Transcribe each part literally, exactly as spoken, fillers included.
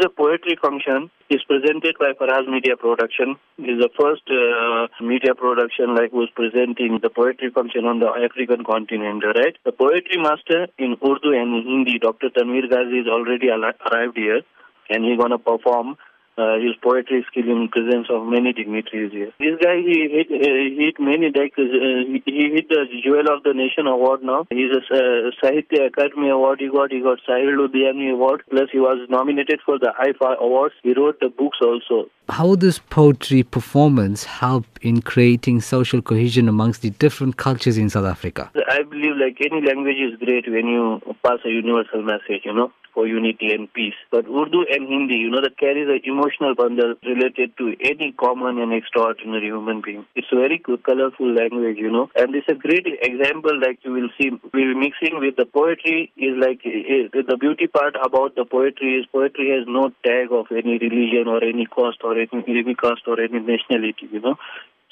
is a poetry function. It's presented by Faraz Media Production. It is the first uh, media production like was presenting the poetry function on the African continent, right? The poetry master in Urdu and Hindi, Doctor Thanweer Ghazi, is already arrived here, and he's going to perform Uh, his poetry skill in presence of many dignitaries here. This guy, he hit, he hit many decks. Uh, he hit the Jewel of the Nation Award now. He's a uh, Sahitya Academy Award he got. He got Sahil Udyani Award. Plus, he was nominated for the I F A Awards. He wrote the books also. How does poetry performance help in creating social cohesion amongst the different cultures in South Africa? I believe like any language is great when you pass a universal message, you know, for unity and peace. But Urdu and Hindi, you know, that carries an emotional bundle related to any common and extraordinary human being. It's a very colorful language, you know. And it's a great example, like you will see, we're mixing with the poetry is like, the beauty part about the poetry is poetry has no tag of any religion or any caste or any, any caste or any nationality, you know.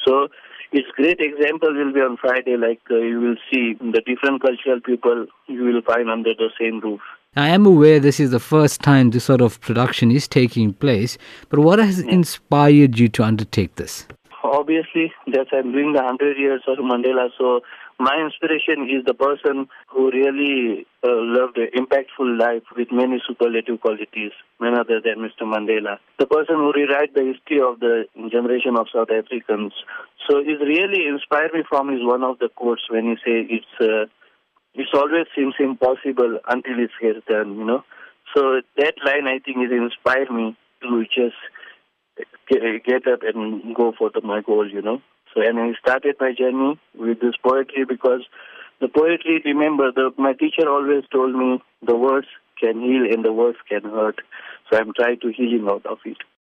So it's great example will be on Friday, like uh, you will see the different cultural people you will find under the same roof. I am aware this is the first time this sort of production is taking place, but what has yeah. inspired you to undertake this? Obviously, that's I'm doing the one hundred years of Mandela, so my inspiration is the person who really uh, lived an impactful life with many superlative qualities, none other than Mister Mandela. The person who rewrite the history of the generation of South Africans. So it really inspired me from is one of the quotes when you say it's... Uh, It always seems impossible until it gets done, you know. So that line, I think, has inspired me to just get up and go for the, my goal, you know. So, and I started my journey with this poetry because the poetry, remember, the, my teacher always told me the words can heal and the words can hurt. So I'm trying to healing out of it.